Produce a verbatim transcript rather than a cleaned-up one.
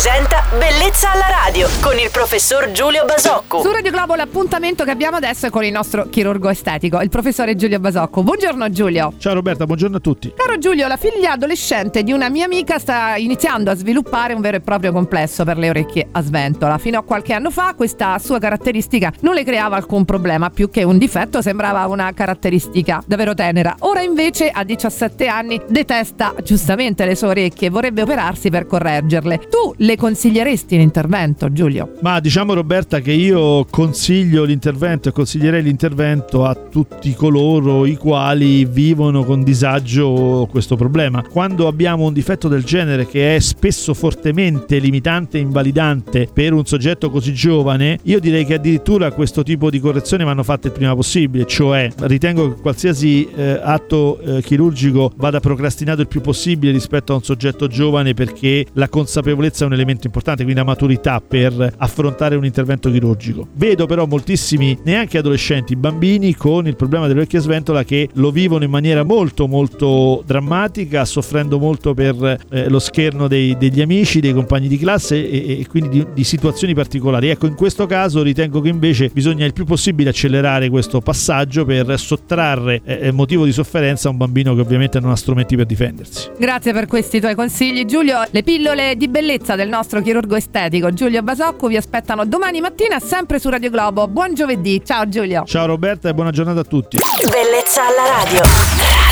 presenta Bellezza alla radio con il professor Giulio Basocco. Su Radio Globo l'appuntamento che abbiamo adesso è con il nostro chirurgo estetico, il professore Giulio Basocco. Buongiorno Giulio. Ciao Roberta, buongiorno a tutti. Caro Giulio, la figlia adolescente di una mia amica sta iniziando a sviluppare un vero e proprio complesso per le orecchie a sventola. Fino a qualche anno fa questa sua caratteristica non le creava alcun problema, più che un difetto sembrava una caratteristica davvero tenera. Ora invece a diciassette anni detesta giustamente le sue orecchie e vorrebbe operarsi per correggerle. Tu le consiglieresti l'intervento, Giulio? Ma diciamo Roberta che io consiglio l'intervento e consiglierei l'intervento a tutti coloro i quali vivono con disagio questo problema. Quando abbiamo un difetto del genere che è spesso fortemente limitante e invalidante per un soggetto così giovane, io direi che addirittura questo tipo di correzioni vanno fatte il prima possibile, cioè ritengo che qualsiasi eh, atto eh, chirurgico vada procrastinato il più possibile rispetto a un soggetto giovane, perché la consapevolezza è un elemento importante, quindi la maturità per affrontare un intervento chirurgico. Vedo però moltissimi, neanche adolescenti, bambini con il problema delle orecchie a sventola che lo vivono in maniera molto molto drammatica, soffrendo molto per eh, lo scherno dei, degli amici, dei compagni di classe e, e quindi di, di situazioni particolari. Ecco, in questo caso ritengo che invece bisogna il più possibile accelerare questo passaggio per sottrarre eh, motivo di sofferenza a un bambino che ovviamente non ha strumenti per difendersi. Grazie per questi tuoi consigli, Giulio. Le pillole di bellezza del nostro chirurgo estetico Giulio Basocco vi aspettano domani mattina sempre su Radio Globo. Buon giovedì. Ciao Giulio. Ciao Roberta e buona giornata a tutti. Bellezza alla radio.